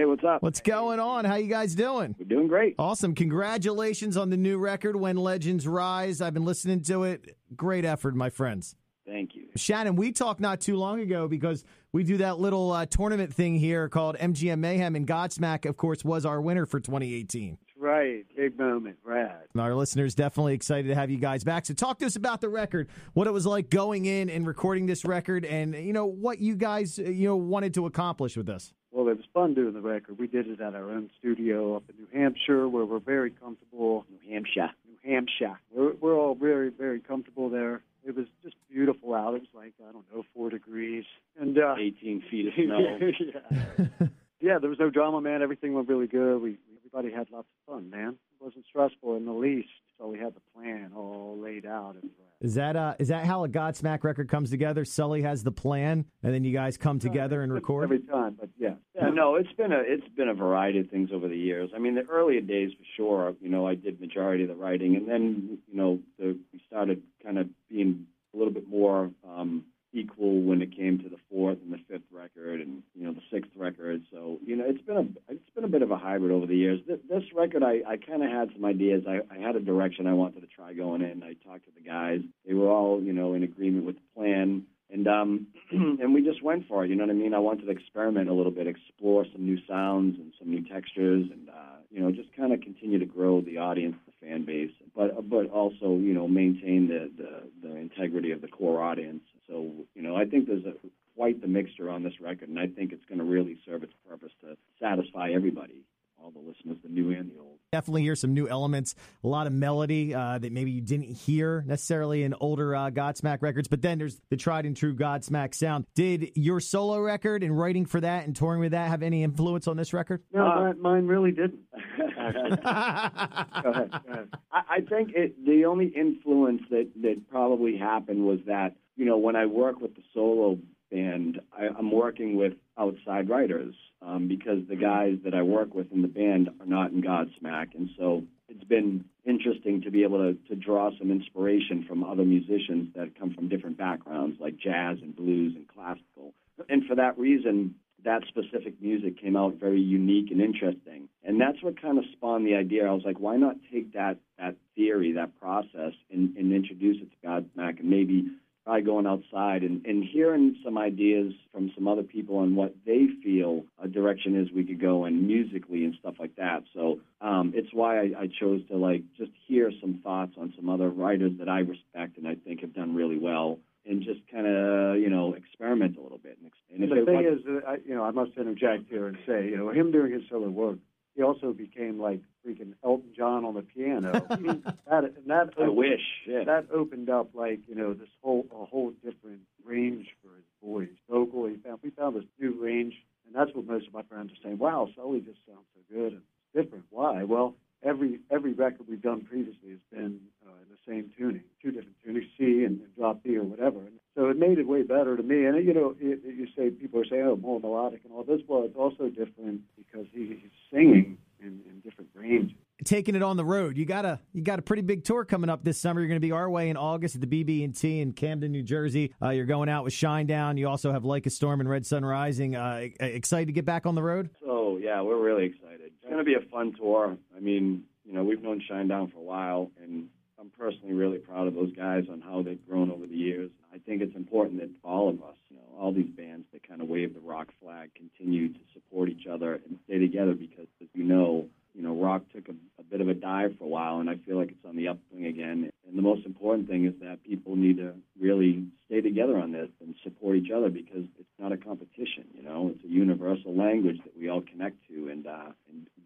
Hey, what's up? What's going on? How you guys doing? We're doing great. Awesome. Congratulations on the new record, When Legends Rise. I've been listening to it. Great effort, my friends. Thank you. Shannon, we talked not too long ago because we do that little tournament thing here called MGM Mayhem, and Godsmack, of course, was our winner for 2018. Right. Big moment. Right. Our listeners definitely excited to have you guys back. So talk to us about the record, what it was like going in and recording this record, and, you know, what you guys, you know, wanted to accomplish with this. Well, it was fun doing the record. We did it at our own studio up in New Hampshire, where we're very comfortable. New Hampshire. We're all very, very comfortable there. It was just beautiful out. It was like, I don't know, 4 degrees. And 18 feet of snow. Yeah. Yeah, there was no drama, man. Everything went really good. Everybody had lots of fun, man. It wasn't stressful in the least. So we had the plan all laid out. Is that how a Godsmack record comes together? Sully has the plan, and then you guys come together and record every time. But yeah, no, it's been a variety of things over the years. I mean, the earlier days for sure. You know, I did majority of the writing, and then we started kind of being a little bit more equal when it came to the 4th and the 5th record, and the 6th record. So it's been a bit of a hybrid over the years. This record, I kind of had some ideas. I had a direction I wanted to try going in. I talked to the guys. They were all, in agreement with the plan. And and we just went for it, you know what I mean? I wanted to experiment a little bit, explore some new sounds and some new textures, and, just kind of continue to grow the audience, the fan base, but also, maintain the integrity of the core audience. So, I think there's quite the mixture on this record, and I think it's going to really serve its purpose to satisfy everybody. All the listeners, the new and the old. Definitely hear some new elements, a lot of melody that maybe you didn't hear necessarily in older Godsmack records, but then there's the tried and true Godsmack sound. Did your solo record and writing for that and touring with that have any influence on this record? No, mine really didn't. Go ahead. I think the only influence that probably happened was that, when I work with the solo band, I'm working with outside writers because the guys that I work with in the band are not in Godsmack. And so it's been interesting to be able to draw some inspiration from other musicians that come from different backgrounds, like jazz and blues and classical. And for that reason, that specific music came out very unique and interesting. And that's what kind of spawned the idea. I was like, why not take that theory, that process, and introduce it to Godsmack and maybe by going outside and hearing some ideas from some other people on what they feel a direction is we could go in musically and stuff like that. So it's why I chose to just hear some thoughts on some other writers that I respect and I think have done really well, and just kind of, experiment a little bit. And the thing is, I must interject here and say, him doing his solo work, he also became like freaking Elton John on the piano. That opened up this whole different range for his voice. Vocally, we found this new range, and that's what most of my friends are saying. Wow, Sully just sounds so good and different. Why? Well, every record we've done previously has been in the same tuning, two different tunings, C and drop D or whatever. And so it made it way better to me. And, you say people are saying, oh, more melodic and all this. Well, it's also different because he's singing in different ranges. Taking it on the road, you got a pretty big tour coming up this summer. You're going to be our way in August at the BB&T in Camden, New Jersey. You're going out with Shinedown. You also have Like a Storm and Red Sun Rising. Excited to get back on the road? So, yeah, we're really excited. It's going to be a fun tour. I mean, we've known Shinedown for a while, and I'm personally really proud of those guys on how they've grown over the years. I think it's important that all of us, all these bands that kind of wave the rock flag, continue to support each other and stay together because, as you know, rock took a bit of a dive for a while, and I feel like it's on the upswing again. And the most important thing is that people need to really stay together on this and support each other because it's not a competition, It's a universal language that we all connect to, and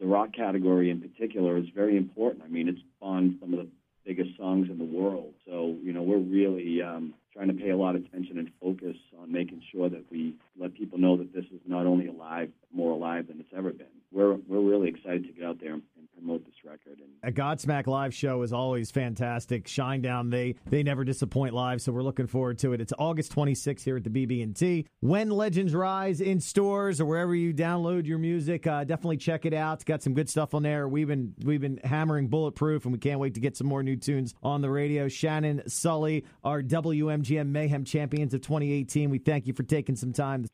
the rock category in particular is very important. I mean, it's spawned some of the biggest songs in the world. So, we're really trying to pay a lot of attention and focus on making sure that we let people know that this is not only alive, but more alive than it's ever been. We're really excited to get out there and promote this record. And a Godsmack live show is always fantastic. Shinedown, they never disappoint live, so we're looking forward to it. It's August 26th here at the BB&T. When Legends Rise, in stores or wherever you download your music, definitely check it out. It's got some good stuff on there. We've been hammering Bulletproof, and we can't wait to get some more new tunes on the radio. Shannon, Sully, our WMGM Mayhem champions of 2018. We thank you for taking some time.